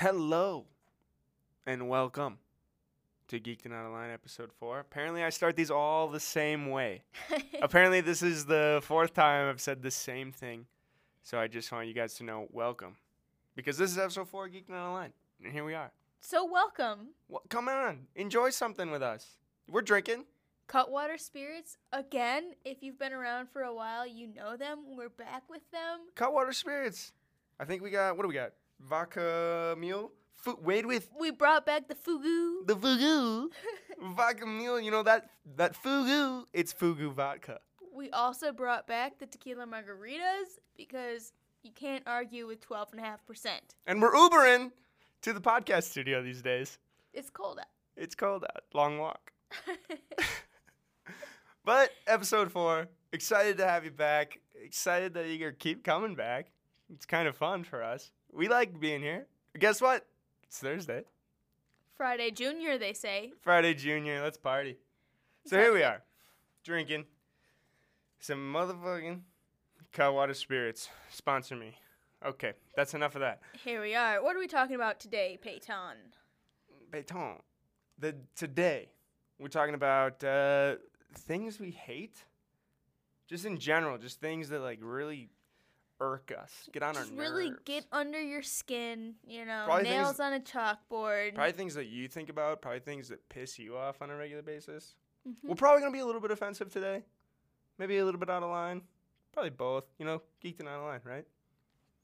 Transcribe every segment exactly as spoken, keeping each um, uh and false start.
Hello and welcome to Geeked and Not Aligned episode four. Apparently I start these all the same way. Apparently this is the fourth time I've said the same thing. So I just want you guys to know welcome. Because this is episode four of Geeked and Not Aligned. And here we are. So welcome. Well, come on. Enjoy something with us. We're drinking Cutwater Spirits. Again, if you've been around for a while, you know them. We're back with them. Cutwater Spirits. I think we got, what do we got? Vodka mule, F- wait with. We brought back the fugu. The fugu, vodka mule. You know that that fugu. It's fugu vodka. We also brought back the tequila margaritas because you can't argue with twelve and a half percent. And we're Ubering to the podcast studio these days. It's cold out. It's cold out. Long walk. But episode four. Excited to have you back. Excited that you're gonna keep coming back. It's kind of fun for us. We like being here. Guess what? It's Thursday. Friday Junior, they say. Friday Junior. Let's party. So here we are, drinking some motherfucking Cutwater Spirits. Sponsor me. Okay, that's enough of that. Here we are. What are we talking about today, Peyton? Peyton. The, today, we're talking about uh, things we hate. Just in general, just things that like really irk us, get on just our nerves. Just really get under your skin, you know, probably nails on a chalkboard. Probably things that you think about, probably things that piss you off on a regular basis. Mm-hmm. We're probably going to be a little bit offensive today, maybe a little bit out of line, probably both, you know, Geeked and Out of Line, right?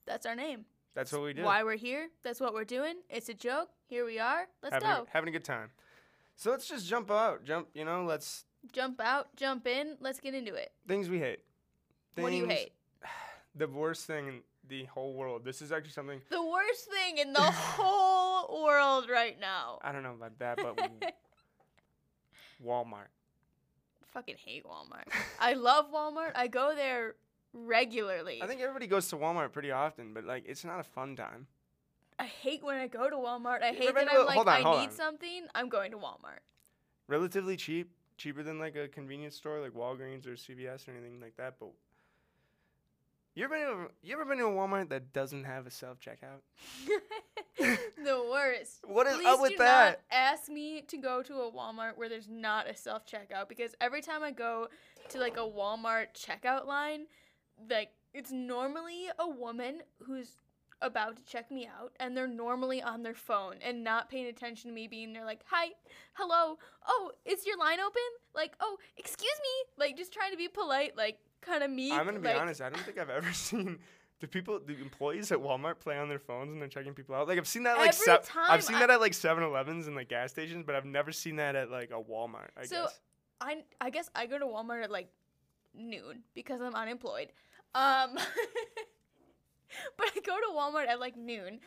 That's our name. That's, That's what we do. Why we're here. That's what we're doing. It's a joke. Here we are. Let's having go. A, having a good time. So let's just jump out, jump, you know, let's. Jump out, jump in. Let's get into it. Things we hate. Things what do you hate? The worst thing in the whole world. This is actually something. The worst thing in the whole world right now. I don't know about that, but Walmart. I fucking hate Walmart. I love Walmart. I go there regularly. I think everybody goes to Walmart pretty often, but like it's not a fun time. I hate when I go to Walmart. I hate that I'm like, I need something. I'm going to Walmart. Relatively cheap, cheaper than like a convenience store like Walgreens or C V S or anything like that, but. You ever, been to a, you ever been to a Walmart that doesn't have a self-checkout? The worst. What is Please up with that? Please do not ask me to go to a Walmart where there's not a self-checkout, because every time I go to, like, a Walmart checkout line, like, it's normally a woman who's about to check me out, and they're normally on their phone and not paying attention to me being there like, hi, hello, oh, is your line open? Like, oh, excuse me. Like, just trying to be polite, like, kind of mean. I'm gonna be like, honest. I don't think I've ever seen the people, the employees at Walmart play on their phones and they're checking people out. Like I've seen that like se- I've seen I, that at like seven elevens and like gas stations, but I've never seen that at like a Walmart. I so guess. So I I guess I go to Walmart at like noon because I'm unemployed. Um, but I go to Walmart at like noon,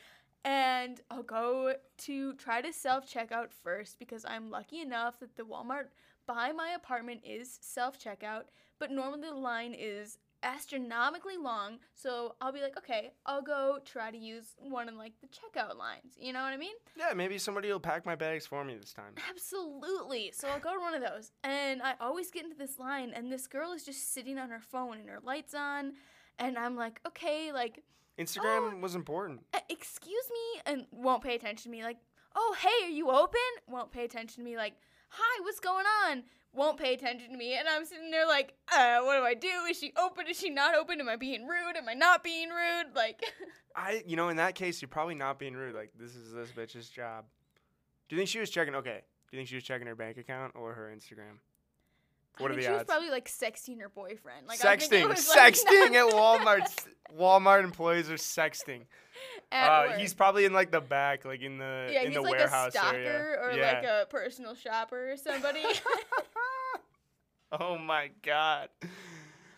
and I'll go to try to self checkout first because I'm lucky enough that the Walmart by my apartment is self-checkout, but normally the line is astronomically long, so I'll be like, okay, I'll go try to use one of, like, the checkout lines. You know what I mean? Yeah, maybe somebody will pack my bags for me this time. Absolutely. So I'll go to one of those, and I always get into this line, and this girl is just sitting on her phone and her light's on, and I'm like, okay, like, Instagram oh, was important. Uh, excuse me, and won't pay attention to me. Like, oh, hey, are you open? Won't pay attention to me. Like, hi, what's going on? Won't pay attention to me. And I'm sitting there like, uh, what do I do? Is she open? Is she not open? Am I being rude? Am I not being rude? Like, I, you know, in that case, you're probably not being rude. Like, this is this bitch's job. Do you think she was checking? Okay. Do you think she was checking her bank account or her Instagram? What I are think the she odds? She was probably like sexting her boyfriend. Like, sexting. Was, like, sexting at Walmart. Walmart employees are sexting. Uh, he's probably in like the back, like in the yeah, in the like warehouse a stalker area, or yeah. like a personal shopper or somebody. Oh my God!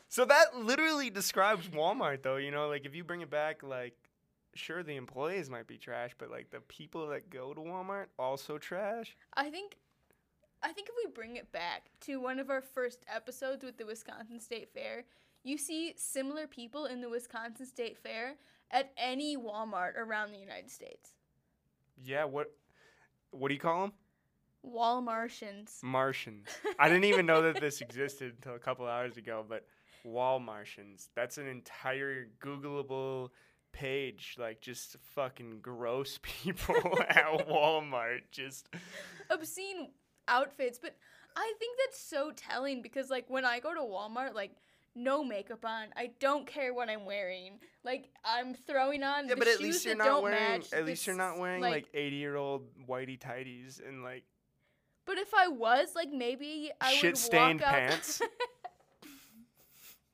So that literally describes Walmart, though. You know, like if you bring it back, like sure the employees might be trash, but like the people that go to Walmart also trash. I think, I think if we bring it back to one of our first episodes with the Wisconsin State Fair, you see similar people in the Wisconsin State Fair at any Walmart around the United States. Yeah, what what do you call them? Walmartians. Martians. I didn't even know that this existed until a couple hours ago, but Walmartians. That's an entire Googleable page, like, just fucking gross people at Walmart, just obscene outfits. But I think that's so telling because, like, when I go to Walmart, like, no makeup on. I don't care what I'm wearing. Like, I'm throwing on yeah, the but at shoes least you're that not don't wearing, match. At least you're not wearing, like, eighty-year-old whitey tighties and, like... But if I was, like, maybe I would walk out... Shit-stained pants.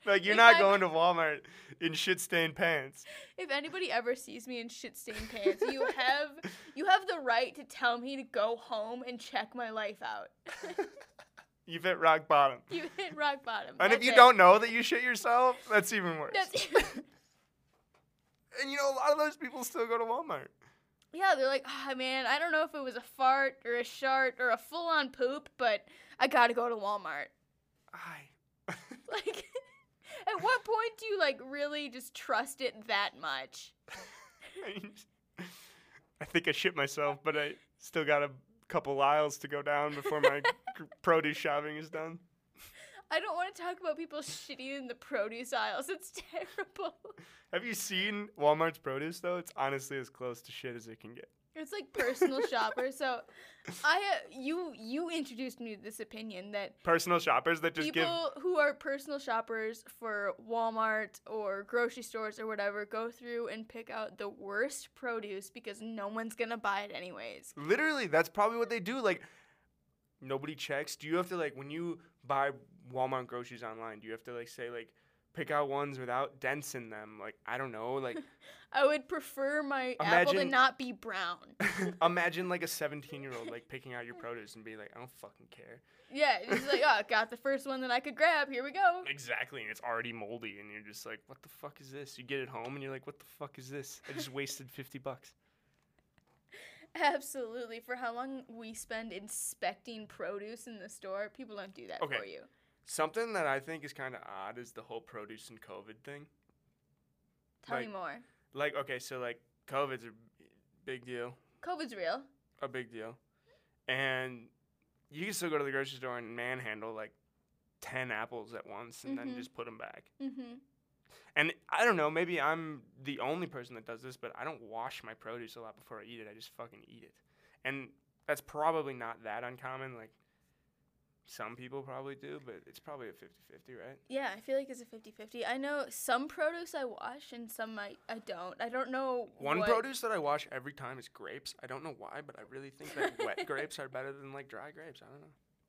Like, you're if not I, going to Walmart in shit-stained pants. If anybody ever sees me in shit-stained pants, you have you have the right to tell me to go home and check my life out. You've hit rock bottom. You've hit rock bottom. And that's if you it. don't know that you shit yourself, that's even worse. That's and, you know, a lot of those people still go to Walmart. Yeah, they're like, ah, oh, man, I don't know if it was a fart or a shart or a full-on poop, but I got to go to Walmart. I. Like... At what point do you, like, really just trust it that much? I, mean, I think I shit myself, but I still got a couple aisles to go down before my produce shopping is done. I don't want to talk about people shitting in the produce aisles. It's terrible. Have you seen Walmart's produce, though? It's honestly as close to shit as it can get. It's like personal shoppers. So, I uh, you you introduced me to this opinion that personal shoppers that just give people who are personal shoppers for Walmart or grocery stores or whatever go through and pick out the worst produce because no one's gonna buy it anyways. Literally, that's probably what they do. Like, nobody checks. Do you have to, like, when you buy Walmart groceries online? Do you have to, like, say, like, pick out ones without dents in them? Like, I don't know. Like, I would prefer my imagine, apple to not be brown. Imagine, like, a seventeen-year-old, like, picking out your produce and being like, I don't fucking care. Yeah, it's like, oh, got the first one that I could grab. Here we go. Exactly, and it's already moldy, and you're just like, what the fuck is this? You get it home, and you're like, what the fuck is this? I just wasted fifty bucks. Absolutely. For how long we spend inspecting produce in the store, people don't do that okay. for you. Something that I think is kind of odd is the whole produce and COVID thing. Tell like, me more. Like, okay, so, like, COVID's a big deal. COVID's real. A big deal. And you can still go to the grocery store and manhandle, like, ten apples at once and mm-hmm. then just put them back. Mm-hmm. And I don't know, maybe I'm the only person that does this, but I don't wash my produce a lot before I eat it. I just fucking eat it. And that's probably not that uncommon, like, some people probably do, but it's probably a fifty-fifty, right? Yeah, I feel like it's a fifty-fifty. I know some produce I wash and some I, I don't. I don't know One what produce that I wash every time is grapes. I don't know why, but I really think that wet grapes are better than, like, dry grapes. I don't know.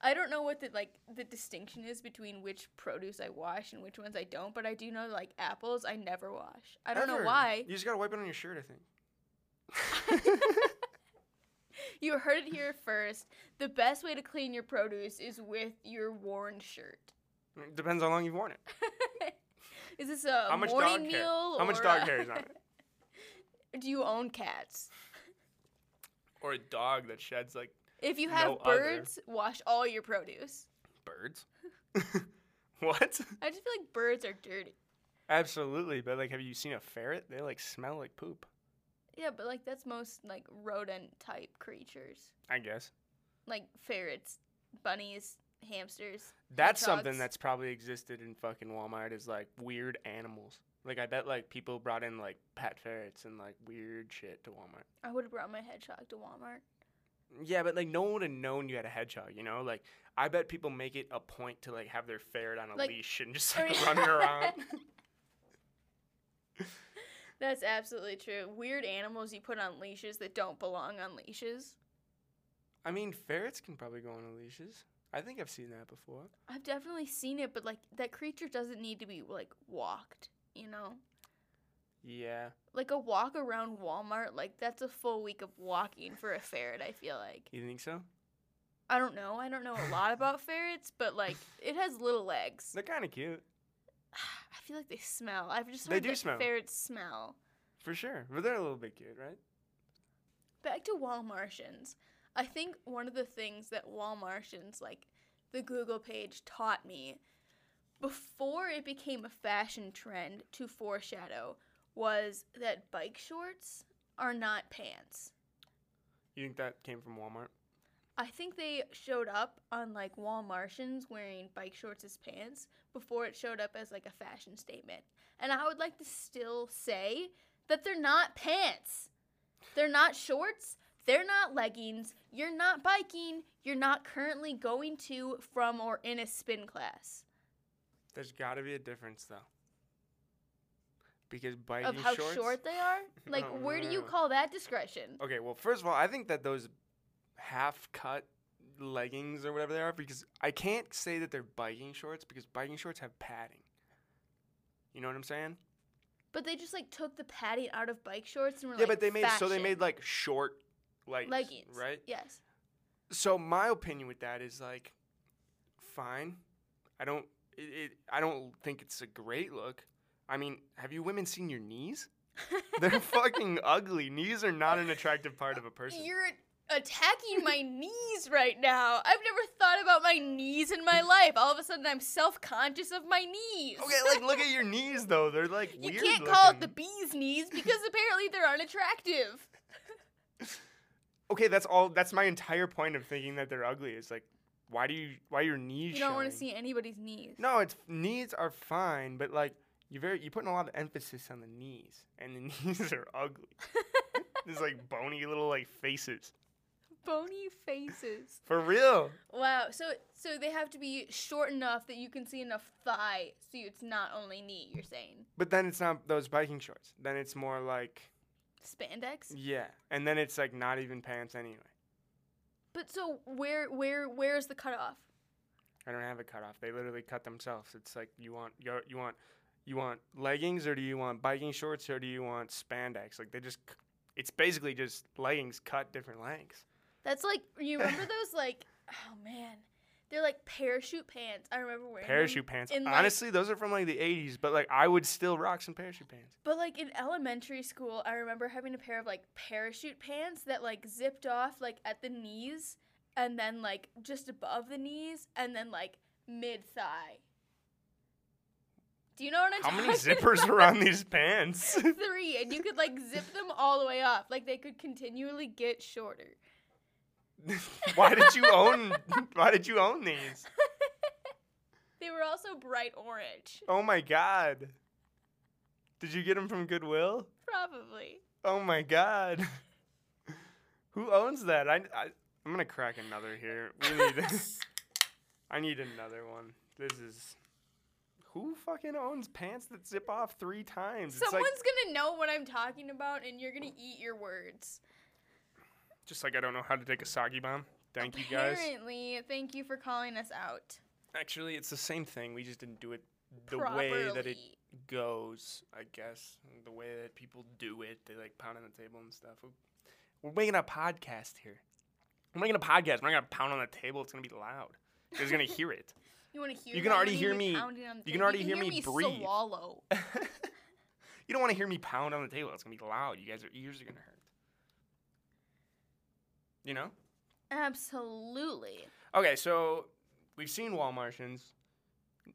I don't know what the, like, the distinction is between which produce I wash and which ones I don't, but I do know, like, apples I never wash. I don't Ever. know why. You just got to wipe it on your shirt, I think. You heard it here first. The best way to clean your produce is with your worn shirt. It depends how long you've worn it. Is this a how much morning dog meal? Hair? How much dog hair is on it? Do you own cats? Or a dog that sheds, like, if you have no birds, other. wash all your produce. Birds? What? I just feel like birds are dirty. Absolutely. But, like, have you seen a ferret? They, like, smell like poop. Yeah, but, like, that's most, like, rodent-type creatures. I guess. Like, ferrets, bunnies, hamsters. That's something that's probably existed in fucking Walmart is, like, weird animals. Like, I bet, like, people brought in, like, pet ferrets and, like, weird shit to Walmart. I would have brought my hedgehog to Walmart. Yeah, but, like, no one would have known you had a hedgehog, you know? Like, I bet people make it a point to, like, have their ferret on a like, leash and just, like, running around. That's absolutely true. Weird animals you put on leashes that don't belong on leashes. I mean, ferrets can probably go on leashes. I think I've seen that before. I've definitely seen it, but, like, that creature doesn't need to be, like, walked, you know? Yeah. Like, a walk around Walmart, like, that's a full week of walking for a ferret, I feel like. You think so? I don't know. I don't know a lot about ferrets, but, like, it has little legs. They're kind of cute. I feel like they smell. I've just heard that ferrets smell. For sure. But they're a little bit cute, right? Back to Walmartians. I think one of the things that Walmartians, like the Google page, taught me before it became a fashion trend to foreshadow was that bike shorts are not pants. You think that came from Walmart? I think they showed up on, like, Walmartians wearing bike shorts as pants before it showed up as, like, a fashion statement. And I would like to still say that they're not pants. They're not shorts. They're not leggings. You're not biking. You're not currently going to, from, or in a spin class. There's got to be a difference, though. Because biking shorts. Of how shorts, short they are? Like, oh, where no, do you no. call that discretion? Okay, well, first of all, I think that those half-cut leggings or whatever they are, because I can't say that they're biking shorts, because biking shorts have padding. You know what I'm saying? But they just, like, took the padding out of bike shorts and were, yeah, like, but they made fashion. So they made, like, short leggings, leggings, right? Yes. So my opinion with that is, like, fine. I don't it, it, I don't think it's a great look. I mean, have you women seen your knees? They're fucking ugly. Knees are not an attractive part of a person. You're attacking my knees right now. I've never thought about my knees in my life. All of a sudden, I'm self-conscious of my knees. Okay, like, look at your knees, though. They're, like, weird. You can't call it the bee's knees because apparently they're unattractive. Okay, that's all. That's my entire point of thinking that they're ugly. It's like, why do you, why are your knees You don't want to see anybody's knees. No, it's, knees are fine, but, like, you're very, you're putting a lot of emphasis on the knees, and the knees are ugly. There's, like, bony little, like, faces. Bony faces. For real. Wow. So so they have to be short enough that you can see enough thigh, so it's not only knee, you're saying. But then it's not those biking shorts. Then it's more like... Spandex? Yeah. And then it's, like, not even pants anyway. But so where where where is the cutoff? I don't have a cutoff. They literally cut themselves. It's like, you want you you want... You want leggings, or do you want biking shorts, or do you want spandex? Like, they just, it's basically just leggings cut different lengths. That's like, you remember those, like, oh, man. They're like parachute pants. I remember wearing Parachute them pants. In, like, honestly, those are from, like, the eighties, but, like, I would still rock some parachute pants. But, like, in elementary school, I remember having a pair of, like, parachute pants that, like, zipped off, like, at the knees, and then, like, just above the knees, and then, like, mid-thigh. Do you know what I'm How talking many zippers about? Were on these pants? Three, and you could, like, zip them all the way off. Like, they could continually get shorter. Why did you own Why did you own these? They were also bright orange. Oh, my God. Did you get them from Goodwill? Probably. Oh, my God. Who owns that? I, I, I'm going to crack another here. We need I need another one. This is... Who fucking owns pants that zip off three times? Someone's like, gonna know what I'm talking about, and you're gonna eat your words. Just like I don't know how to take a soggy bomb. Thank Apparently, you guys. Apparently, thank you for calling us out. Actually, it's the same thing. We just didn't do it the Properly. way that it goes, I guess. The way that people do it. They, like, pound on the table and stuff. We're making a podcast here. We're making a podcast. We're not gonna pound on the table. It's gonna be loud. You're just gonna hear it. You want to hear? You can already hear me. You can already hear me breathe. Swallow. You don't want to hear me pound on the table. It's gonna be loud. You guys' ears are gonna hurt. You know? Absolutely. Okay, so we've seen Wall Martians.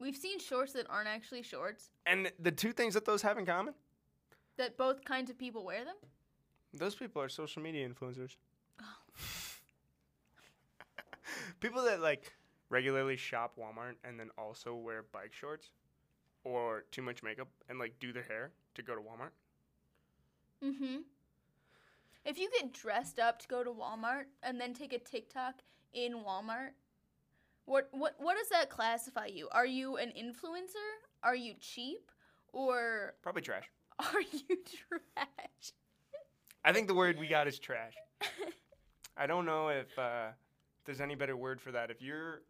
We've seen shorts that aren't actually shorts. And the two things that those have in common? That both kinds of people wear them. Those people are social media influencers. Oh. People that, like, regularly shop Walmart and then also wear bike shorts or too much makeup and, like, do their hair to go to Walmart. Mm-hmm. If you get dressed up to go to Walmart and then take a TikTok in Walmart, what what what does that classify you? Are you an influencer? Are you cheap? Or... Probably trash. Are you trash? I think the word we got is trash. I don't know if uh, there's any better word for that. If you're...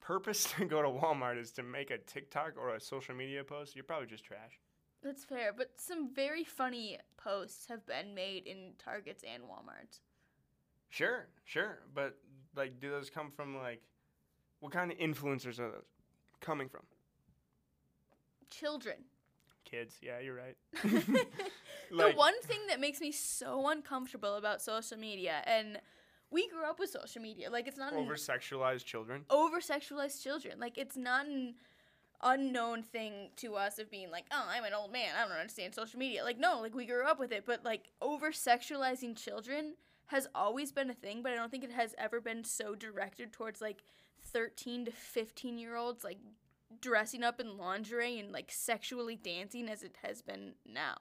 purpose to go to Walmart is to make a TikTok or a social media post, you're probably just trash. That's fair, but some very funny posts have been made in Targets and Walmarts. Sure, sure, but, like, do those come from, like, what kind of influencers are those coming from? Children. Kids, yeah, you're right. Like, the one thing that makes me so uncomfortable about social media, and... we grew up with social media. Like, it's not... Over-sexualized children? Over-sexualized children. Like, it's not an unknown thing to us of being like, oh, I'm an old man. I don't understand social media. Like, no, like, we grew up with it. But, like, over-sexualizing children has always been a thing, but I don't think it has ever been so directed towards, like, thirteen to fifteen-year-olds, like, dressing up in lingerie and, like, sexually dancing as it has been now.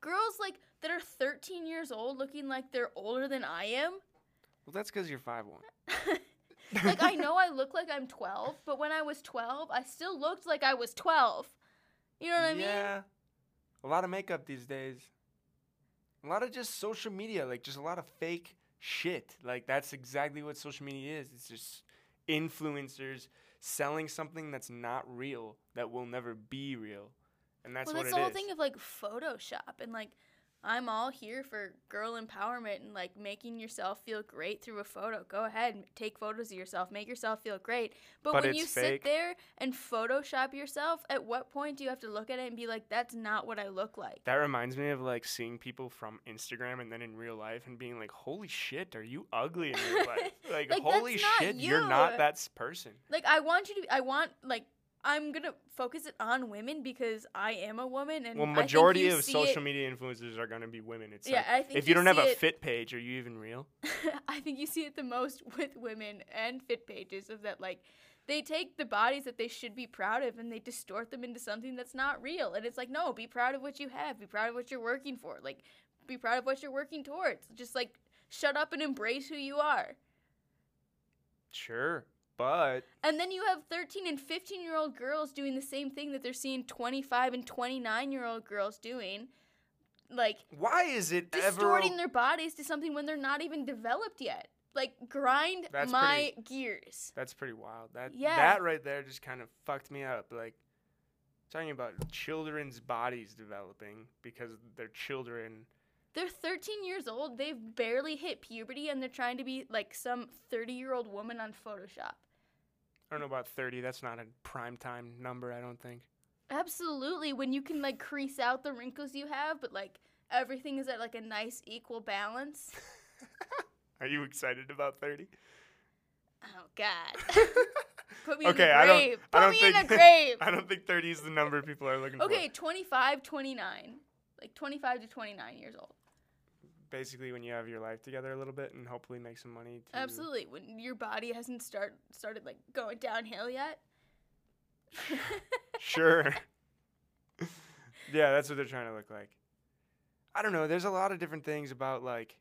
Girls, like, that are thirteen years old looking like they're older than I am. Well, that's because you're five one. Like, I know I look like I'm twelve, but when I was twelve, I still looked like I was twelve. You know what I yeah. mean? Yeah. A lot of makeup these days. A lot of just social media, like, just a lot of fake shit. Like, that's exactly what social media is. It's just influencers selling something that's not real, that will never be real. And that's well, what it is. Well, that's the whole thing of, like, Photoshop and, like, I'm all here for girl empowerment and, like, making yourself feel great through a photo. Go ahead and take photos of yourself. Make yourself feel great. But, but when you fake. sit there and Photoshop yourself, at what point do you have to look at it and be like, that's not what I look like? That reminds me of, like, seeing people from Instagram and then in real life and being like, holy shit, are you ugly in real life? Like, like holy shit, you. you're not that person. Like, I want you to be, I want, like, I'm going to focus it on women because I am a woman. And well, majority I think of social it, media influencers are going to be women. It's yeah, like, I think if you, you don't have a it, fit page, are you even real? I think you see it the most with women and fit pages of that, like, they take the bodies that they should be proud of and they distort them into something that's not real. And it's like, no, be proud of what you have. Be proud of what you're working for. Like, be proud of what you're working towards. Just, like, shut up and embrace who you are. Sure. But and then you have thirteen and fifteen-year-old girls doing the same thing that they're seeing twenty-five and twenty-nine-year-old girls doing. Like, why is it distorting ever... their bodies to something when they're not even developed yet? Like, grind that's my pretty, gears. That's pretty wild. That yeah. that right there just kind of fucked me up. Like, talking about children's bodies developing because they're children. They're thirteen years old. They've barely hit puberty, and they're trying to be like some thirty-year-old woman on Photoshop. I don't know about thirty. That's not a prime time number, I don't think. Absolutely. When you can, like, crease out the wrinkles you have, but, like, everything is at, like, a nice equal balance. Are you excited about thirty? Oh, God. Put me okay, in a grave. I don't, Put I don't me think, in a grave. I don't think thirty is the number people are looking okay, for. Okay, twenty-five, twenty-nine. Like, twenty-five to twenty-nine years old. Basically, when you have your life together a little bit and hopefully make some money. To Absolutely. When your body hasn't start started, like, going downhill yet. Sure. Yeah, that's what they're trying to look like. I don't know. There's a lot of different things about, like,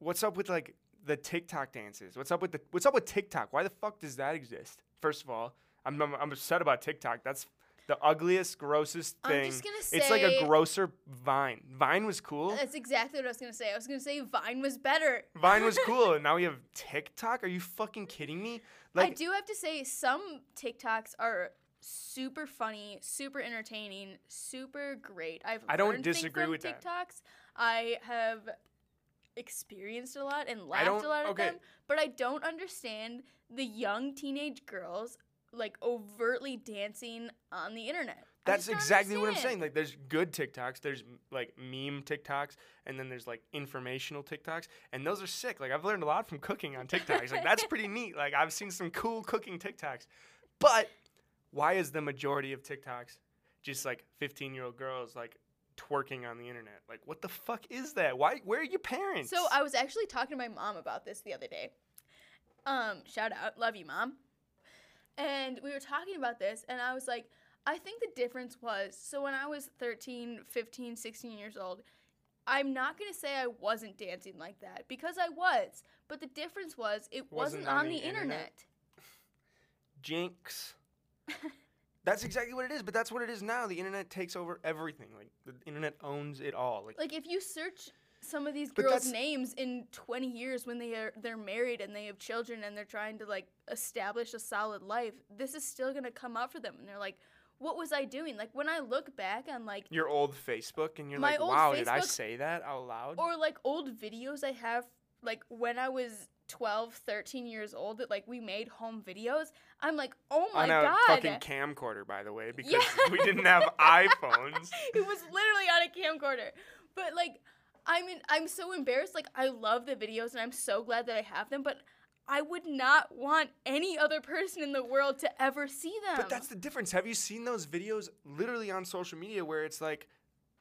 what's up with, like, the TikTok dances? What's up with the What's up with TikTok? Why the fuck does that exist? First of all, I'm I'm, I'm upset about TikTok. That's the ugliest, grossest thing. I'm just gonna say it's like a grosser Vine. Vine was cool. That's exactly what I was gonna say. I was gonna say Vine was better. Vine was cool, and now we have TikTok. Are you fucking kidding me? Like, I do have to say some TikToks are super funny, super entertaining, super great. I've I don't learned disagree things with TikToks. That. I have experienced a lot and laughed a lot at okay. them, but I don't understand the young teenage girls, like, overtly dancing on the internet. That's exactly understand. what I'm saying. Like, there's good TikToks, there's, like, meme TikToks, and then there's, like, informational TikToks, and those are sick. Like, I've learned a lot from cooking on TikToks. Like, that's pretty neat. Like, I've seen some cool cooking TikToks. But why is the majority of TikToks just, like, fifteen-year-old girls, like, twerking on the internet? Like, what the fuck is that? Why? Where are your parents? So I was actually talking to my mom about this the other day. Um, shout out. Love you, Mom. And we were talking about this, and I was like, I think the difference was, so when I was thirteen, fifteen, sixteen years old, I'm not going to say I wasn't dancing like that, because I was. But the difference was, it wasn't, wasn't on, on the, the internet. internet. Jinx. That's exactly what it is, but that's what it is now. The internet takes over everything. Like, the internet owns it all. Like, like if you search some of these girls' names in twenty years when they are they're married and they have children and they're trying to, like, establish a solid life, this is still going to come up for them. And they're like, what was I doing? Like, when I look back on, like, your old Facebook and you're like, wow, did I say that out loud? Or, like, old videos I have, like, when I was twelve, thirteen years old that, like, we made home videos. I'm like, oh my god. On a fucking camcorder, by the way, because yeah. we didn't have iPhones. It was literally on a camcorder. But, like, I'm in, I'm so embarrassed. Like, I love the videos, and I'm so glad that I have them, but I would not want any other person in the world to ever see them. But that's the difference. Have you seen those videos literally on social media where it's like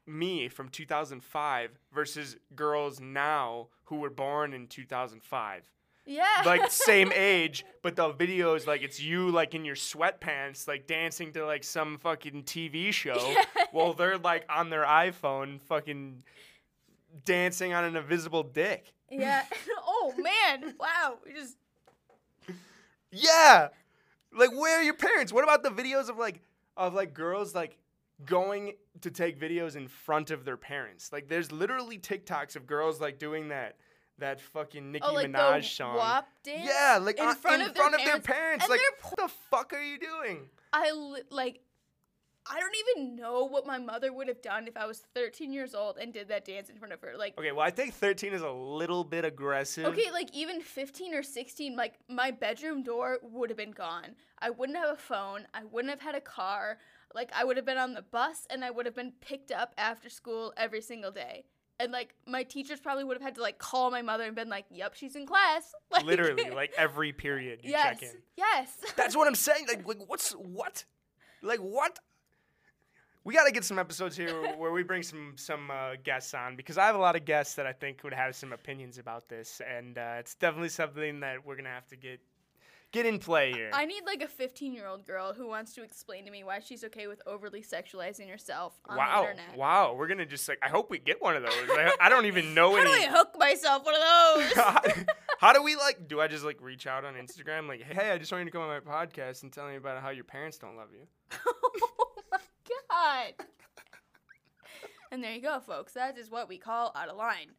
me from two thousand five versus girls now who were born in two thousand five? Yeah. Like, same age, but the video's, like, it's you, like, in your sweatpants, like, dancing to, like, some fucking T V show while they're, like, on their iPhone fucking dancing on an invisible dick. Yeah. Oh, man. Wow. We just... Yeah. Like, where are your parents? What about the videos of, like, of, like, girls, like, going to take videos in front of their parents? Like, there's literally TikToks of girls, like, doing that. That fucking Nicki oh, like Minaj song. W A P dance? Yeah, like in on, front, in of, front their of their parents. And like, po- what the fuck are you doing? I li- like, I don't even know what my mother would have done if I was thirteen years old and did that dance in front of her. Like, okay, well, I think thirteen is a little bit aggressive. Okay, like even fifteen or sixteen, like my bedroom door would have been gone. I wouldn't have a phone. I wouldn't have had a car. Like, I would have been on the bus and I would have been picked up after school every single day. And, like, my teachers probably would have had to, like, call my mother and been like, yep, she's in class. Like, literally, like, every period you yes, check in. Yes, yes. That's what I'm saying. Like, like, what's, what? Like, what? We got to get some episodes here where we bring some, some uh, guests on, because I have a lot of guests that I think would have some opinions about this. And uh, it's definitely something that we're going to have to get. Get in play here. I need, like, a fifteen-year-old girl who wants to explain to me why she's okay with overly sexualizing herself on wow. the internet. Wow, wow. We're going to just, like, I hope we get one of those. I, I don't even know how any. How do I hook myself one of those? how, how do we, like, do I just, like, reach out on Instagram? Like, hey, I just want you to come on my podcast and tell me about how your parents don't love you. Oh, my God. And there you go, folks. That is what we call out of line.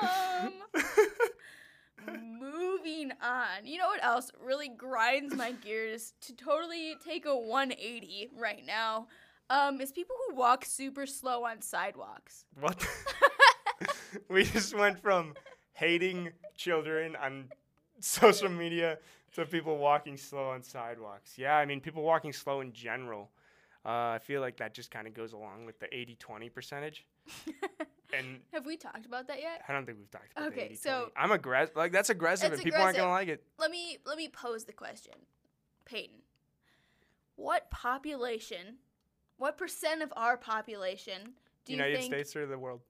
um... Moving on. You know what else really grinds my gears to totally take a one eighty right now? Um, is people who walk super slow on sidewalks. What? We just went from hating children on social media to people walking slow on sidewalks. Yeah, I mean, people walking slow in general. Uh, I feel like that just kind of goes along with the eighty twenty percentage. And have we talked about that yet? I don't think we've talked about okay, the eighty twenty. So I'm aggressive. Like, that's aggressive, and people aggressive. aren't going to like it. Let me let me pose the question. Peyton, what population, what percent of our population do United you think... United States or the world?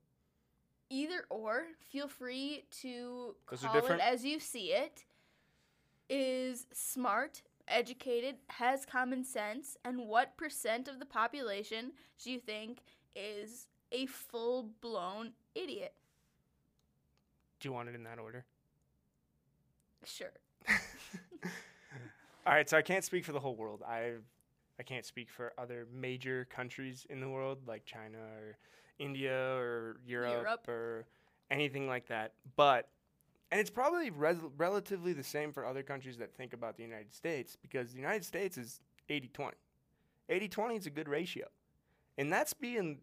Either or. Feel free to Those call it as you see it. Is smart, educated, has common sense, and what percent of the population do you think is a full-blown idiot? Do you want it in that order? Sure. All right, so I can't speak for the whole world. I I can't speak for other major countries in the world, like China or India or Europe, Europe. or anything like that. But, and it's probably res- relatively the same for other countries that think about the United States, because the United States is eighty twenty. eighty twenty is a good ratio. And that's being...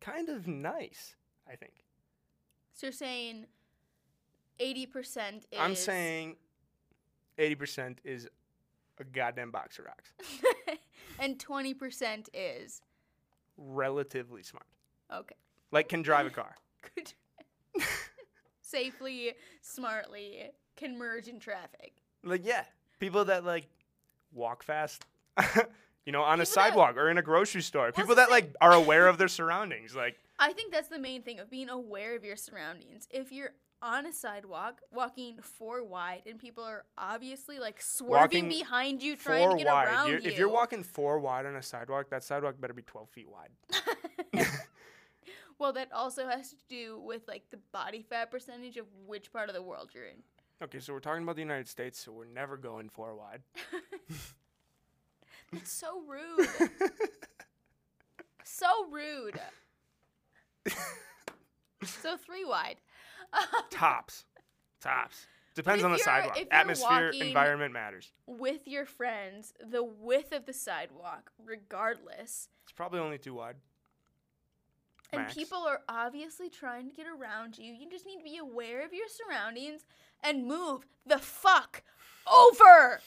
kind of nice, I think. So you're saying eighty percent is... I'm saying eighty percent is a goddamn box of rocks. And twenty percent is? Relatively smart. Okay. Like, can drive a car. Could safely, smartly, can merge in traffic. Like, yeah. People that, like, walk fast... You know, on people a sidewalk that, or in a grocery store. People that, like, are aware of their surroundings. Like, I think that's the main thing of being aware of your surroundings. If you're on a sidewalk walking four wide and people are obviously, like, swerving behind you trying to get wide. around you're, you. If you're walking four wide on a sidewalk, that sidewalk better be twelve feet wide. Well, that also has to do with, like, the body fat percentage of which part of the world you're in. Okay, so we're talking about the United States, so we're never going four wide. It's so rude. So rude. So three wide. Tops. Tops. Depends on the sidewalk. Atmosphere, environment matters. With your friends, the width of the sidewalk, regardless. It's probably only two wide. And Max. People are obviously trying to get around you. You just need to be aware of your surroundings and move the fuck over.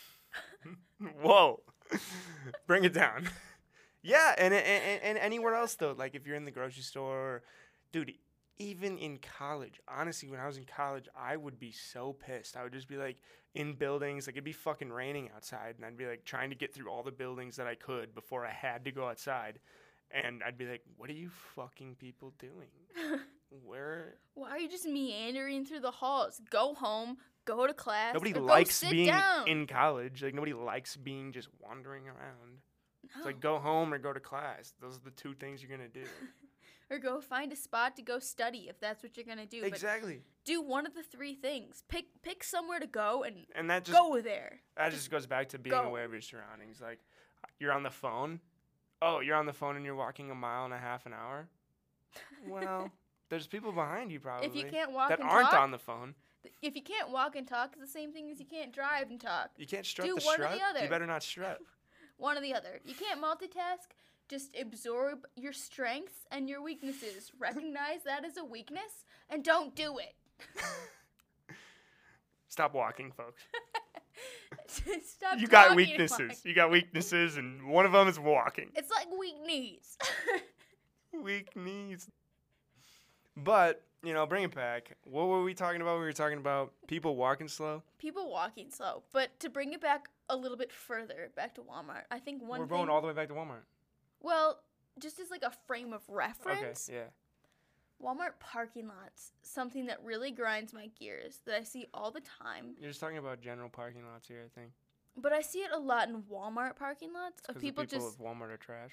Whoa. Bring it down. Yeah, and, and and anywhere else, though. Like, if you're in the grocery store. Dude, even in college. Honestly, when I was in college, I would be so pissed. I would just be, like, in buildings. Like, it'd be fucking raining outside. And I'd be, like, trying to get through all the buildings that I could before I had to go outside. And I'd be like, what are you fucking people doing? Where? Why are you just meandering through the halls? Go home. Go to class. Nobody likes being down. in college. Like, nobody likes being just wandering around. No. It's like, go home or go to class. Those are the two things you're going to do. Or go find a spot to go study if that's what you're going to do. Exactly. But do one of the three things. Pick pick somewhere to go and, and that just, go there. That just, just goes back to being go. aware of your surroundings. Like, you're on the phone. Oh, you're on the phone and you're walking a mile and a half an hour? Well, there's people behind you probably if you can't walk that and aren't talk, on the phone. If you can't walk and talk, it's the same thing as you can't drive and talk. You can't strut Do the one strut. Or the other. You better not strut. One or the other. You can't multitask. Just absorb your strengths and your weaknesses. Recognize that as a weakness and don't do it. Stop walking, folks. Stop you got weaknesses. You got weaknesses, and one of them is walking. It's like weak knees. Weak knees. But, you know, bring it back. What were we talking about? We were talking about people walking slow. People walking slow. But to bring it back a little bit further, back to Walmart, I think one We're going thing, all the way back to Walmart. Well, just as like a frame of reference. Okay, yeah. Walmart parking lots, something that really grinds my gears, that I see all the time. You're just talking about general parking lots here, I think. But I see it a lot in Walmart parking lots. Because people, the people just, of Walmart are trash?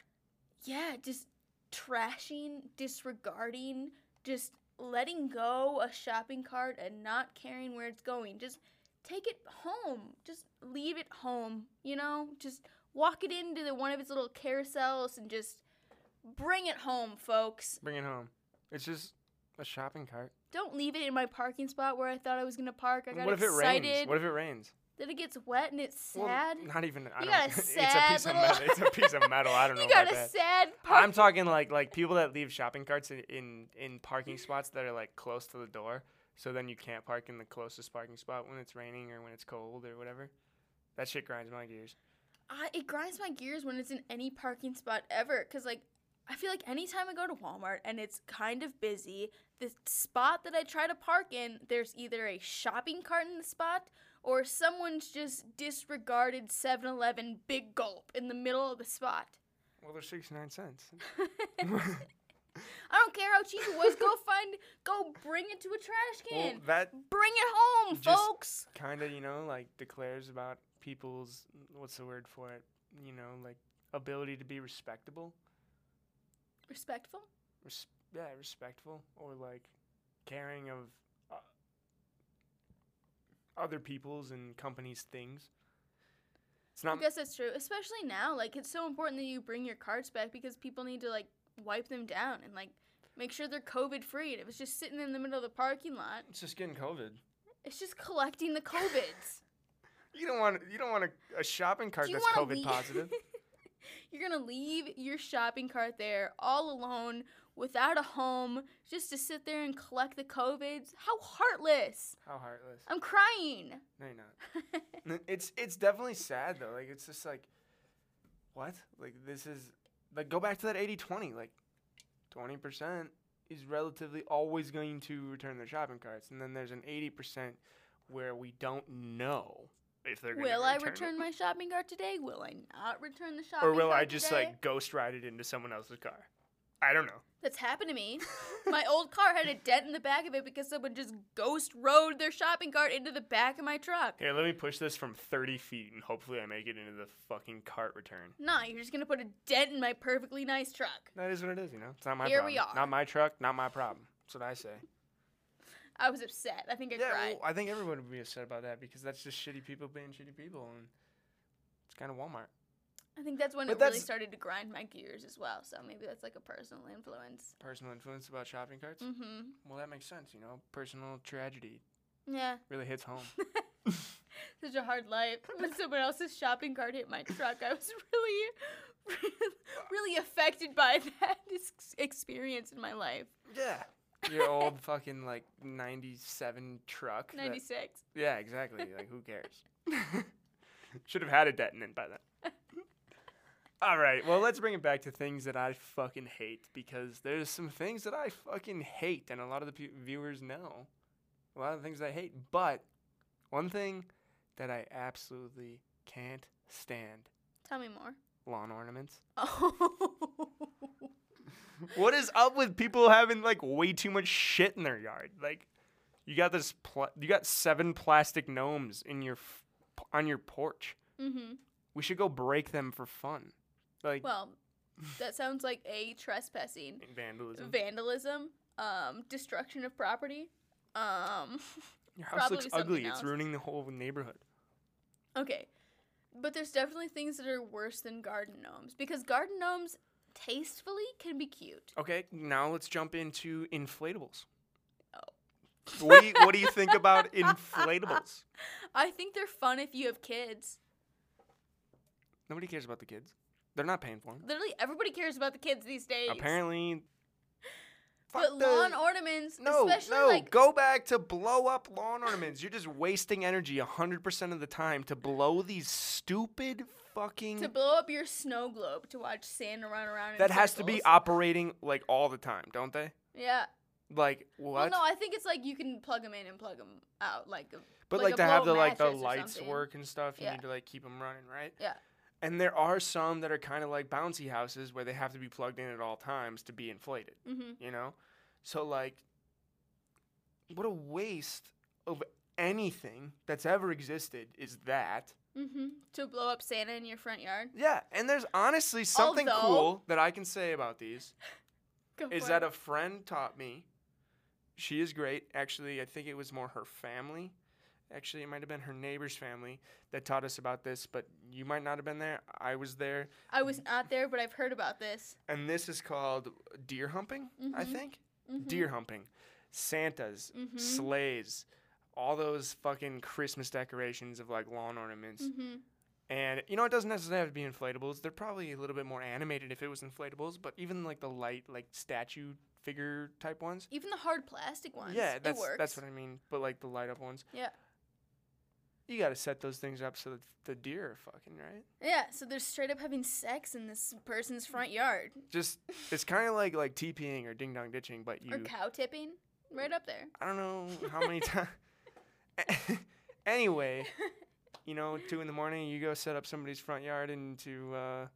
Yeah, just trashing, disregarding, just letting go a shopping cart and not caring where it's going. Just take it home. Just leave it home, you know? Just walk it into the, one of its little carousels and just bring it home, folks. Bring it home. It's just a shopping cart. Don't leave it in my parking spot where I thought I was going to park. I got what if excited. It rains? What if it rains? Then it gets wet and it's sad. Well, not even. I you don't, got a sad it's a piece little. Of metal. It's a piece of metal. I don't you know about that. You got a sad park. I'm talking like like people that leave shopping carts in, in, in parking spots that are like close to the door. So then you can't park in the closest parking spot when it's raining or when it's cold or whatever. That shit grinds my gears. Uh, it grinds my gears when it's in any parking spot ever. Because like. I feel like anytime I go to Walmart and it's kind of busy, the spot that I try to park in, there's either a shopping cart in the spot or someone's just disregarded seven eleven big gulp in the middle of the spot. Well, they're sixty-nine cents. I don't care how cheap it was. Go find, go bring it to a trash can. Well, that bring it home, just folks. Kind of, you know, like declares about people's, what's the word for it? You know, like ability to be respectable. Respectful? Res- yeah, respectful. Or, like, caring of uh, other people's and companies' things. It's not I guess that's true. Especially now. Like, it's so important that you bring your carts back because people need to, like, wipe them down and, like, make sure they're COVID-free. And if it's just sitting in the middle of the parking lot. It's just getting COVID. It's just collecting the COVIDs. You don't want you don't want a, a shopping cart that's COVID leave? Positive. You're going to leave your shopping cart there all alone without a home just to sit there and collect the COVIDs. How heartless. How heartless. I'm crying. No, you're not. it's it's definitely sad, though. Like, it's just like, what? Like, this is, like, go back to that eighty twenty. Like, twenty percent is relatively always going to return their shopping carts. And then there's an eighty percent where we don't know. If they're gonna will return I return it. My shopping cart today? Will I not return the shopping cart Or will cart I just, today? Like, ghost ride it into someone else's car? I don't know. That's happened to me. My old car had a dent in the back of it because someone just ghost rode their shopping cart into the back of my truck. Here, let me push this from thirty feet, and hopefully I make it into the fucking cart return. Nah, you're just going to put a dent in my perfectly nice truck. That is what it is, you know? It's not my Here problem. Here we are. Not my truck, not my problem. That's what I say. I was upset. I think I yeah, cried. Well, I think everyone would be upset about that because that's just shitty people being shitty people, and it's kind of Walmart. I think that's when but it that's really started to grind my gears as well, so maybe that's like a personal influence. Personal influence about shopping carts? Mm-hmm. Well, that makes sense, you know, personal tragedy. Yeah. Really hits home. Such a hard life. When someone else's shopping cart hit my truck, I was really... really affected by that experience in my life. Yeah. Your old fucking, like, ninety-seven truck. ninety-six. That, yeah, exactly. Like, who cares? Should have had a detonant by then. All right. Well, let's bring it back to things that I fucking hate, because there's some things that I fucking hate, and a lot of the pe- viewers know a lot of the things I hate. But one thing that I absolutely can't stand. Tell me more. Lawn ornaments. Oh. What is up with people having like way too much shit in their yard? Like, you got this. Pl- you got seven plastic gnomes in your f- on your porch. Mm-hmm. We should go break them for fun. Like, well, that sounds like a trespassing, vandalism, vandalism, um, destruction of property. Um, your house looks ugly. Else. It's ruining the whole neighborhood. Okay, but there's definitely things that are worse than garden gnomes, because garden gnomes tastefully can be cute. Okay, now let's jump into inflatables. Oh. What do you, what do you think about inflatables? I think they're fun if you have kids. Nobody cares about the kids. They're not paying for them. Literally, everybody cares about the kids these days. Apparently. But the, lawn ornaments, no, especially no, like... No, go back to blow up lawn ornaments. You're just wasting energy one hundred percent of the time to blow these stupid fucking... To blow up your snow globe to watch sand run around in That circles. Has to be operating, like, all the time, don't they? Yeah. Like, what? Well, no, I think it's like you can plug them in and plug them out, like... But, like, like to have the, like, the lights something. Work and stuff, you yeah. need to, like, keep them running, right? Yeah. And there are some that are kind of like bouncy houses where they have to be plugged in at all times to be inflated, mm-hmm. you know? So, like, what a waste of anything that's ever existed is that. Mm-hmm. To blow up Santa in your front yard? Yeah, and there's honestly something Although, cool that I can say about these is that it. A friend taught me. She is great. Actually, I think it was more her family. Actually, it might have been her neighbor's family that taught us about this, but you might not have been there. I was there. I was not there, but I've heard about this. And this is called deer humping, mm-hmm. I think. Mm-hmm. Deer humping. Santas, mm-hmm. sleighs, all those fucking Christmas decorations of, like, lawn ornaments. Mm-hmm. And, you know, it doesn't necessarily have to be inflatables. They're probably a little bit more animated if it was inflatables, but even, like, the light, like, statue figure type ones. Even the hard plastic ones. Yeah, that's, it works. That's what I mean, but, like, the light up ones. Yeah. You got to set those things up so that the deer are fucking, right? Yeah, so they're straight up having sex in this person's front yard. Just, it's kind of like like TPing or ding-dong ditching, but you... Or cow tipping, right up there. I don't know how many times... Anyway, you know, two in the morning, you go set up somebody's front yard into... Uh,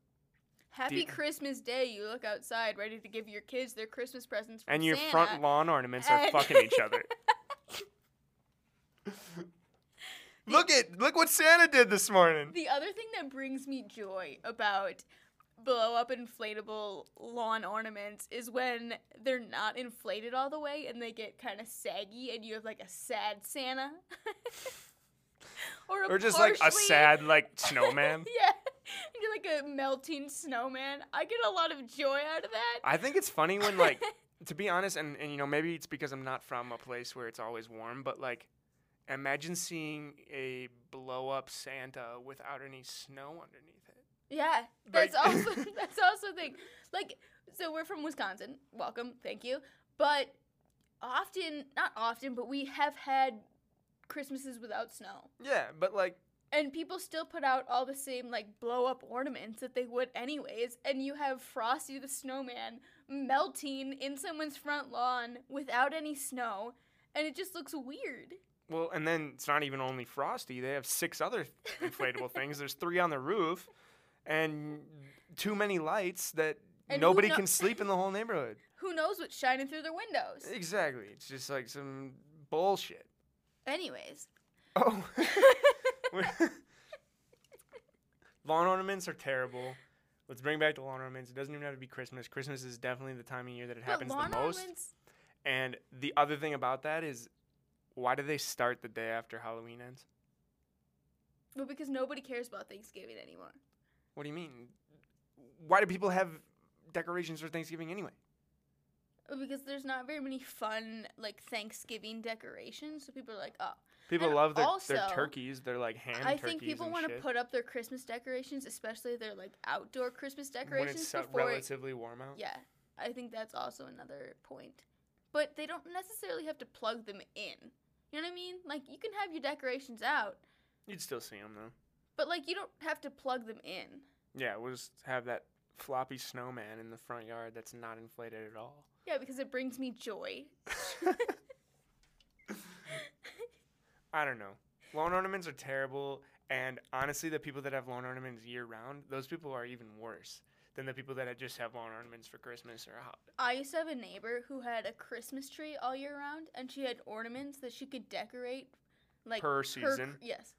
Happy de- Christmas Day. You look outside ready to give your kids their Christmas presents from And your Santa. Front lawn ornaments and- are fucking each other. Look at look what Santa did this morning. The other thing that brings me joy about blow up inflatable lawn ornaments is when they're not inflated all the way and they get kind of saggy and you have like a sad Santa. or a or just partially... like a sad like snowman. Yeah. You're like a melting snowman. I get a lot of joy out of that. I think it's funny when like to be honest and, and you know maybe it's because I'm not from a place where it's always warm, but like imagine seeing a blow-up Santa without any snow underneath it. Yeah, that's like. also that's also a thing. Like, so we're from Wisconsin. Welcome, thank you. But often, not often, but we have had Christmases without snow. Yeah, but like... And people still put out all the same, like, blow-up ornaments that they would anyways, and you have Frosty the Snowman melting in someone's front lawn without any snow, and it just looks weird. Well, and then it's not even only Frosty. They have six other inflatable things. There's three on the roof and too many lights that and nobody kno- can sleep in the whole neighborhood. Who knows what's shining through their windows? Exactly. It's just like some bullshit. Anyways. Oh. Lawn ornaments are terrible. Let's bring back the lawn ornaments. It doesn't even have to be Christmas. Christmas is definitely the time of year that it but happens lawn the most. Ornaments- and the other thing about that is... Why do they start the day after Halloween ends? Well, because nobody cares about Thanksgiving anymore. What do you mean? Why do people have decorations for Thanksgiving anyway? Because there's not very many fun, like, Thanksgiving decorations, so people are like, oh. People and love their, also, their turkeys, their, like, ham turkeys I think turkeys people want to put up their Christmas decorations, especially their, like, outdoor Christmas decorations. When it's so relatively it, warm out? Yeah. I think that's also another point. But they don't necessarily have to plug them in. You know what I mean? Like, you can have your decorations out. You'd still see them, though. But, like, you don't have to plug them in. Yeah, we'll just have that floppy snowman in the front yard that's not inflated at all. Yeah, because it brings me joy. I don't know. Lawn ornaments are terrible, and honestly, the people that have lawn ornaments year-round, those people are even worse. than the people that just have lawn ornaments for Christmas or a holiday. I used to have a neighbor who had a Christmas tree all year round, and she had ornaments that she could decorate, like per season. Per, yes.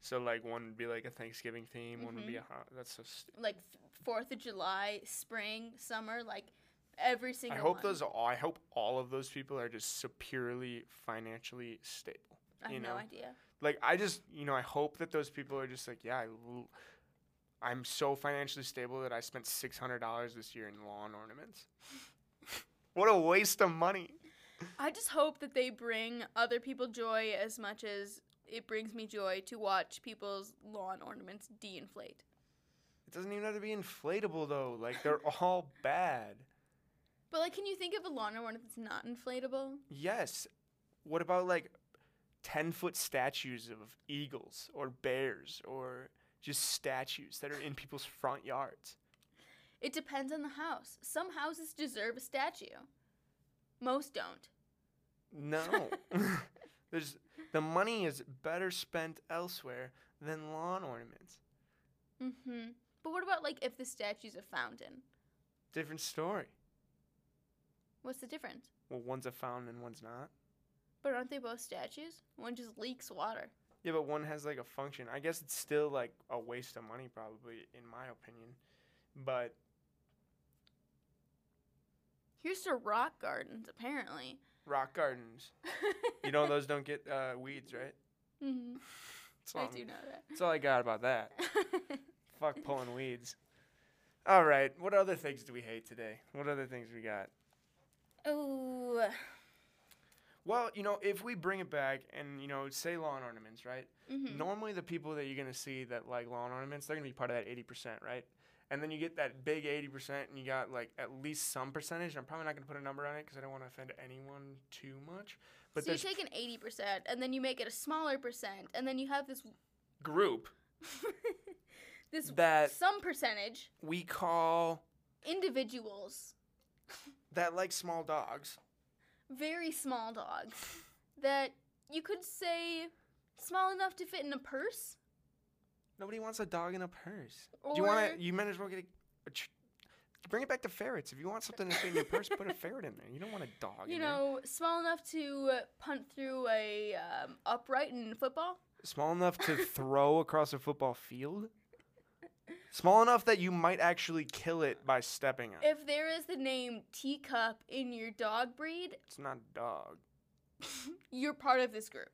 So like one would be like a Thanksgiving theme, mm-hmm. one would be a hot. That's so stupid. Like Fourth of July, spring, summer, like every single. I hope one. those. All, I hope all of those people are just superiorly financially stable. I have you know? no idea. Like I just, you know, I hope that those people are just like, yeah, I. L- I'm so financially stable that I spent six hundred dollars this year in lawn ornaments. What a waste of money. I just hope that they bring other people joy as much as it brings me joy to watch people's lawn ornaments de-inflate. It doesn't even have to be inflatable, though. Like, they're all bad. But, like, can you think of a lawn ornament that's not inflatable? Yes. What about, like, ten-foot statues of eagles or bears or... just statues that are in people's front yards? It depends on the house. Some houses deserve a statue. Most don't. No. There's the money is better spent elsewhere than lawn ornaments. Mm-hmm. But what about, like, if the statue's a fountain? Different story. What's the difference? Well, one's a fountain and one's not. But aren't they both statues? One just leaks water. Yeah, but one has, like, a function. I guess it's still, like, a waste of money probably, in my opinion. But. Here's to rock gardens, apparently. Rock gardens. You know those don't get uh, weeds, right? Mm-hmm. I do know that. That's all I got about that. Fuck pulling weeds. All right. What other things do we hate today? What other things we got? Oh... Well, you know, if we bring it back and, you know, say lawn ornaments, right? Mm-hmm. Normally the people that you're going to see that like lawn ornaments, they're going to be part of that eighty percent, right? And then you get that big eighty percent and you got like at least some percentage. And I'm probably not going to put a number on it because I don't want to offend anyone too much. But so you take an eighty percent and then you make it a smaller percent and then you have this... group. This that some percentage. We call... individuals. That like small dogs. Very small dogs that you could say small enough to fit in a purse. Nobody wants a dog in a purse. Or do you want to? You might as well get a, a. Bring it back to ferrets. If you want something to fit in your purse, put a ferret in there. You don't want a dog. You in know, there. Small enough to punt through a um, upright in football. Small enough to throw across a football field. Small enough that you might actually kill it by stepping on it. If there is the name teacup in your dog breed... it's not a dog. You're part of this group.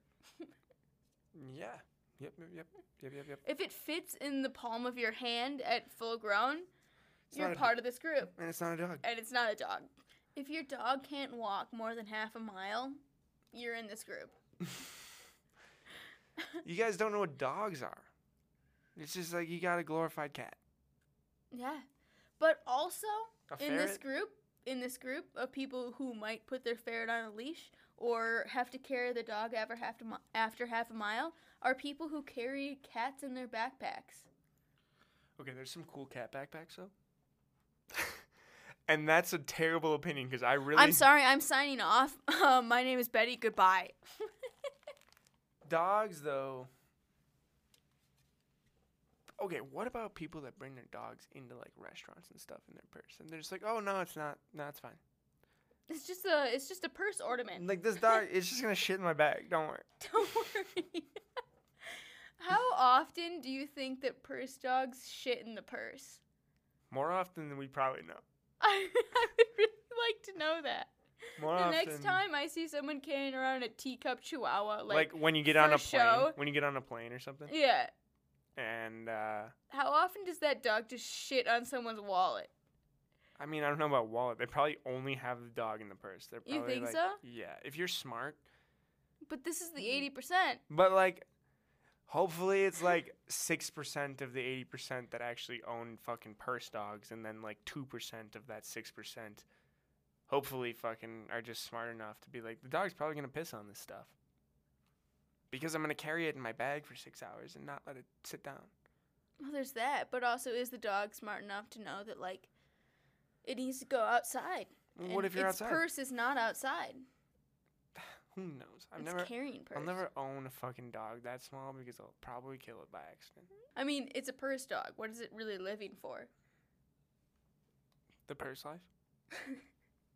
Yeah. Yep, yep, yep, yep, yep. If it fits in the palm of your hand at full grown, it's you're part do- of this group. And it's not a dog. And it's not a dog. If your dog can't walk more than half a mile, you're in this group. You guys don't know what dogs are. It's just like you got a glorified cat. Yeah. But also in this group, in this group of people who might put their ferret on a leash or have to carry the dog ever half to mi- after half a mile are people who carry cats in their backpacks. Okay, there's some cool cat backpacks though. And that's a terrible opinion because I really I'm sorry, I'm signing off. Uh, my name is Betty. Goodbye. Dogs though. Okay, what about people that bring their dogs into, like, restaurants and stuff in their purse? And they're just like, oh, no, it's not. No, it's fine. It's just a it's just a purse ornament. Like, this dog, it's just going to shit in my bag. Don't worry. Don't worry. How often do you think that purse dogs shit in the purse? More often than we probably know. I, I would really like to know that. More the often, next time I see someone carrying around a teacup chihuahua, like, like when you get on a plane, show, when you get on a plane or something? Yeah. And, uh... how often does that dog just shit on someone's wallet? I mean, I don't know about wallet. They probably only have the dog in the purse. They're probably you think like, so? Yeah, if you're smart. But this is the eighty percent. But, like, hopefully it's, like, six percent of the eighty percent that actually own fucking purse dogs. And then, like, two percent of that six percent hopefully fucking are just smart enough to be like, the dog's probably going to piss on this stuff. Because I'm going to carry it in my bag for six hours and not let it sit down. Well, there's that. But also, is the dog smart enough to know that, like, it needs to go outside? Well, what if you're its outside? Its purse is not outside. Who knows? I've it's never, carrying purse. I'll never own a fucking dog that small because I'll probably kill it by accident. I mean, it's a purse dog. What is it really living for? The purse life?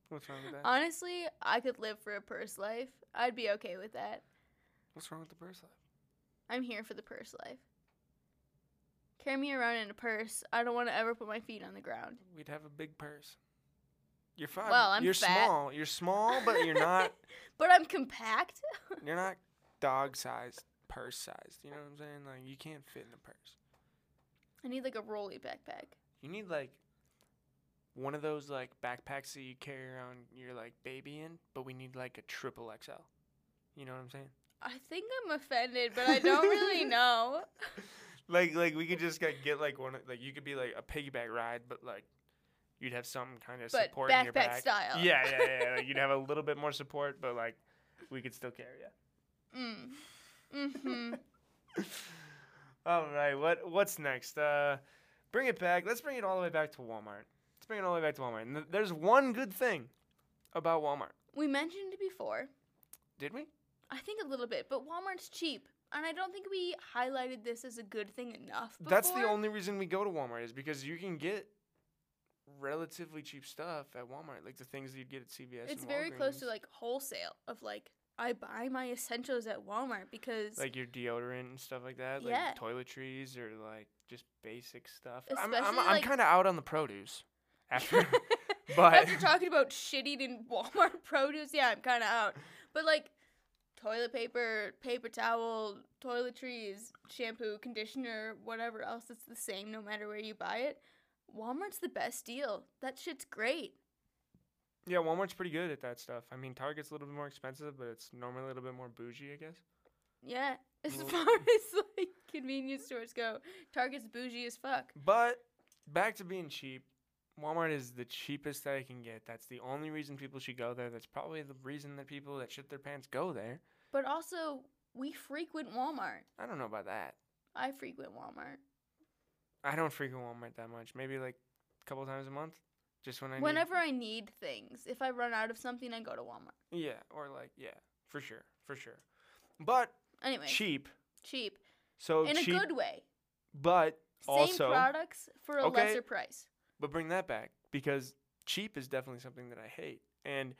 What's wrong with that? Honestly, I could live for a purse life. I'd be okay with that. What's wrong with the purse life? I'm here for the purse life. Carry me around in a purse. I don't want to ever put my feet on the ground. We'd have a big purse. You're fine. Well, I'm you're fat. small. You're small, but you're not. But I'm compact. You're not dog-sized, purse-sized. You know what I'm saying? Like, you can't fit in a purse. I need, like, a rolly backpack. You need, like, one of those, like, backpacks that you carry around your, like, baby in, but we need, like, a triple X L. You know what I'm saying? I think I'm offended, but I don't really know. Like, like we could just like, get, like, one, like, you could be, like, a piggyback ride, but, like, you'd have some kind of but support in your back. Backpack style. Yeah, yeah, yeah. Like, you'd have a little bit more support, but, like, we could still carry you. Mm. Mm-hmm. All right, what what's next? Uh, bring it back. Let's bring it all the way back to Walmart. Let's bring it all the way back to Walmart. And th- there's one good thing about Walmart. We mentioned it before. Did we? I think a little bit, but Walmart's cheap. And I don't think we highlighted this as a good thing enough before. That's the only reason we go to Walmart is because you can get relatively cheap stuff at Walmart, like the things that you'd get at C V S. It's and very Walgreens. Close to, like, wholesale of, like, I buy my essentials at Walmart because... Like your deodorant and stuff like that? Yeah. Like toiletries or, like, just basic stuff? Especially I'm, I'm, I'm like kind of out on the produce. After, but after talking about shit eating Walmart produce, yeah, I'm kind of out. But, like, toilet paper, paper towel, toiletries, shampoo, conditioner, whatever else, it's the same no matter where you buy it. Walmart's the best deal. That shit's great. Yeah, Walmart's pretty good at that stuff. I mean, Target's a little bit more expensive, but it's normally a little bit more bougie, I guess. Yeah, as far as, like, convenience stores go, Target's bougie as fuck. But back to being cheap, Walmart is the cheapest that I can get. That's the only reason people should go there. That's probably the reason that people that shit their pants go there. But also, we frequent Walmart. I don't know about that. I frequent Walmart. I don't frequent Walmart that much. Maybe, like, a couple times a month. Just when I Whenever need... I need things. If I run out of something, I go to Walmart. Yeah, or like, yeah, for sure, for sure. But anyway, cheap. Cheap. So in cheap, a good way. But Same also. Same products for a okay, lesser price. But bring that back because cheap is definitely something that I hate. And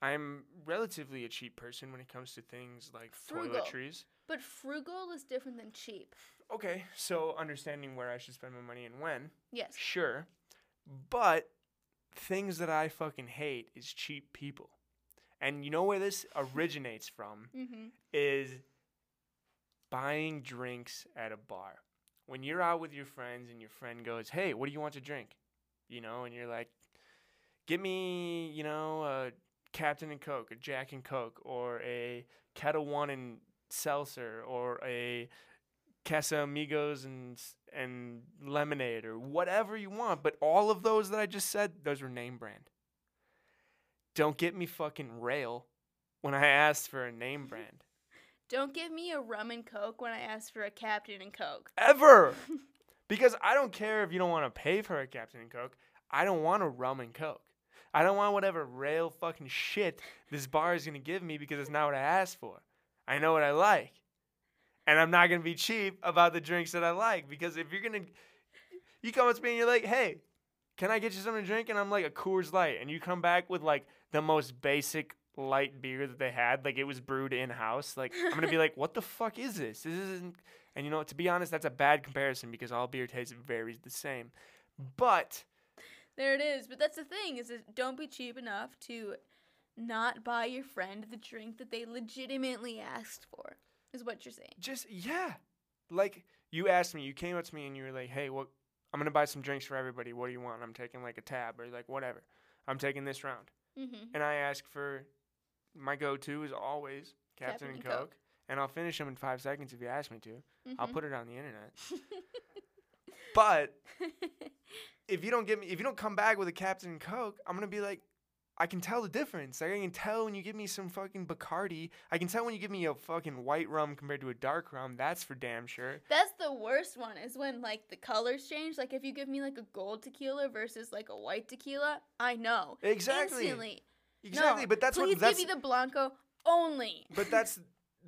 I'm relatively a cheap person when it comes to things like frugal. toiletries. But frugal is different than cheap. Okay, so understanding where I should spend my money and when. Yes. Sure. But things that I fucking hate is cheap people. And you know where this originates from mm-hmm. is buying drinks at a bar. When you're out with your friends and your friend goes, hey, what do you want to drink? You know, and you're like, get me, you know, a Captain and Coke, a Jack and Coke, or a Ketel One and seltzer, or a Casa Amigos and and lemonade, or whatever you want. But all of those that I just said, those were name brand. Don't get me fucking rail when I asked for a name brand. Don't give me a rum and Coke when I asked for a Captain and Coke. Ever! Because I don't care if you don't want to pay for a Captain and Coke. I don't want a rum and Coke. I don't want whatever rail fucking shit this bar is going to give me because it's not what I asked for. I know what I like. And I'm not going to be cheap about the drinks that I like. Because if you're going to... You come up to me and you're like, hey, can I get you something to drink? And I'm like, a Coors Light. And you come back with, like, the most basic light beer that they had. Like, it was brewed in-house. Like, I'm going to be like, what the fuck is this? This isn't... And, you know, to be honest, that's a bad comparison because all beer tastes varies the same. But... There it is. But that's the thing is that don't be cheap enough to not buy your friend the drink that they legitimately asked for. Is what you're saying. Just, yeah. Like, you asked me, you came up to me and you were like, hey, well, I'm going to buy some drinks for everybody. What do you want? I'm taking, like, a tab or, like, whatever. I'm taking this round. Mm-hmm. And I ask for, my go-to is always Captain, Captain and Coke. Coke. And I'll finish them in five seconds if you ask me to. Mm-hmm. I'll put it on the internet. But if you don't give me, if you don't come back with a Captain and Coke, I'm going to be like, I can tell the difference. Like, I can tell when you give me some fucking Bacardi. I can tell when you give me a fucking white rum compared to a dark rum. That's for damn sure. That's the worst one is when, like, the colors change. Like, if you give me, like, a gold tequila versus, like, a white tequila, I know. Exactly. Instantly. Exactly. No, but that's please what, that's, give me the Blanco only. But that's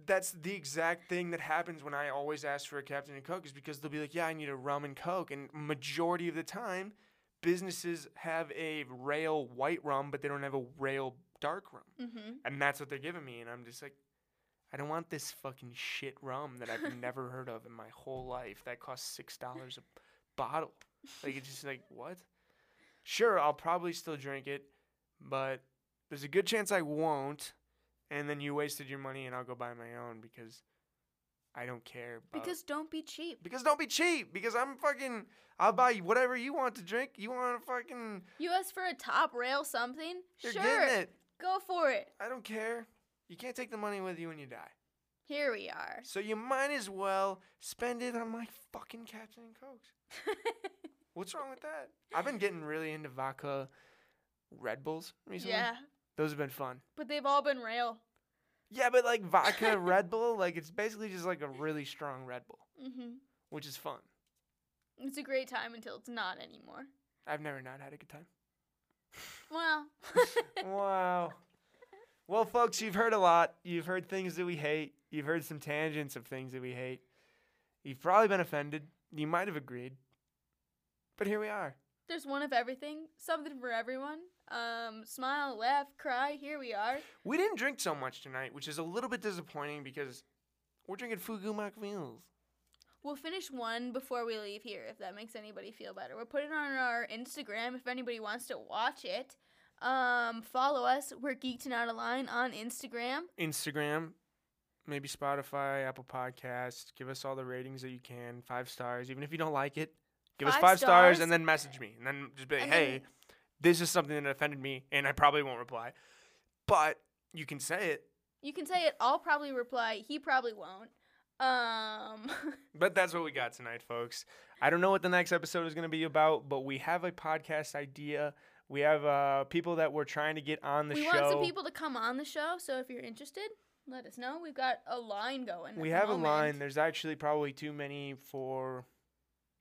that's the exact thing that happens when I always ask for a Captain and Coke is because they'll be like, yeah, I need a rum and Coke. And majority of the time... businesses have a rail white rum, but they don't have a rail dark rum. Mm-hmm. And that's what they're giving me. And I'm just like, I don't want this fucking shit rum that I've never heard of in my whole life. That costs six dollars a bottle. Like, it's just like, what? Sure, I'll probably still drink it, but there's a good chance I won't. And then you wasted your money, and I'll go buy my own because I don't care. About because don't be cheap. Because don't be cheap. Because I'm fucking, I'll buy you whatever you want to drink. You want to fucking. You ask for a top rail something? You're sure. Getting it. Go for it. I don't care. You can't take the money with you when you die. Here we are. So you might as well spend it on my fucking Captain and Coke. What's wrong with that? I've been getting really into vodka Red Bulls recently. Yeah. Those have been fun. But they've all been rail. Yeah, but like vodka Red Bull, like it's basically just like a really strong Red Bull, mm-hmm. which is fun. It's a great time until it's not anymore. I've never not had a good time. Wow. Wow. Well, folks, you've heard a lot. You've heard things that we hate. You've heard some tangents of things that we hate. You've probably been offended. You might have agreed. But here we are. There's one of everything, something for everyone. Um, smile, laugh, cry, here we are. We didn't drink so much tonight, which is a little bit disappointing because we're drinking Fugu Macmills. We'll finish one before we leave here, if that makes anybody feel better. We'll put it on our Instagram if anybody wants to watch it. Um, follow us. We're Geeked and Not Aligned on Instagram. Instagram, maybe Spotify, Apple Podcasts. Give us all the ratings that you can. Five stars, even if you don't like it. Give five us five stars. stars and then message me. And then just be like, hey, this is something that offended me, and I probably won't reply. But you can say it. You can say it. I'll probably reply. He probably won't. Um. But that's what we got tonight, folks. I don't know what the next episode is going to be about, but we have a podcast idea. We have uh, people that we're trying to get on the we show. We want some people to come on the show, so if you're interested, let us know. We've got a line going. We have moment. a line. There's actually probably too many for...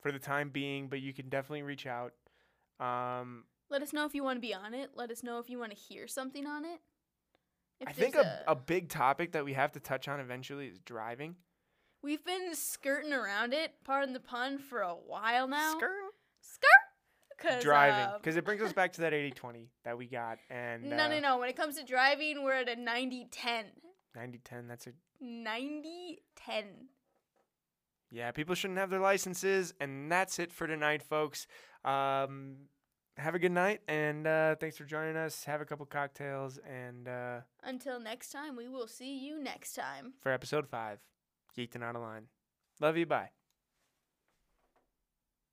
for the time being, but you can definitely reach out. Um, Let us know if you want to be on it. Let us know if you want to hear something on it. If I think a, a, a big topic that we have to touch on eventually is driving. We've been skirting around it, pardon the pun, for a while now. Skirting? Skirt? Cause, driving. Because um, it brings us back to that eighty twenty that we got. And No, uh, no, no. When it comes to driving, we're at a ninety ten. ninety ten, that's a... ninety ten. Yeah, people shouldn't have their licenses, and that's it for tonight, folks. Um, have a good night, and uh, thanks for joining us. Have a couple cocktails, and... Uh, until next time, we will see you next time. For episode five, Geeked and Not Aligned. Love you, bye.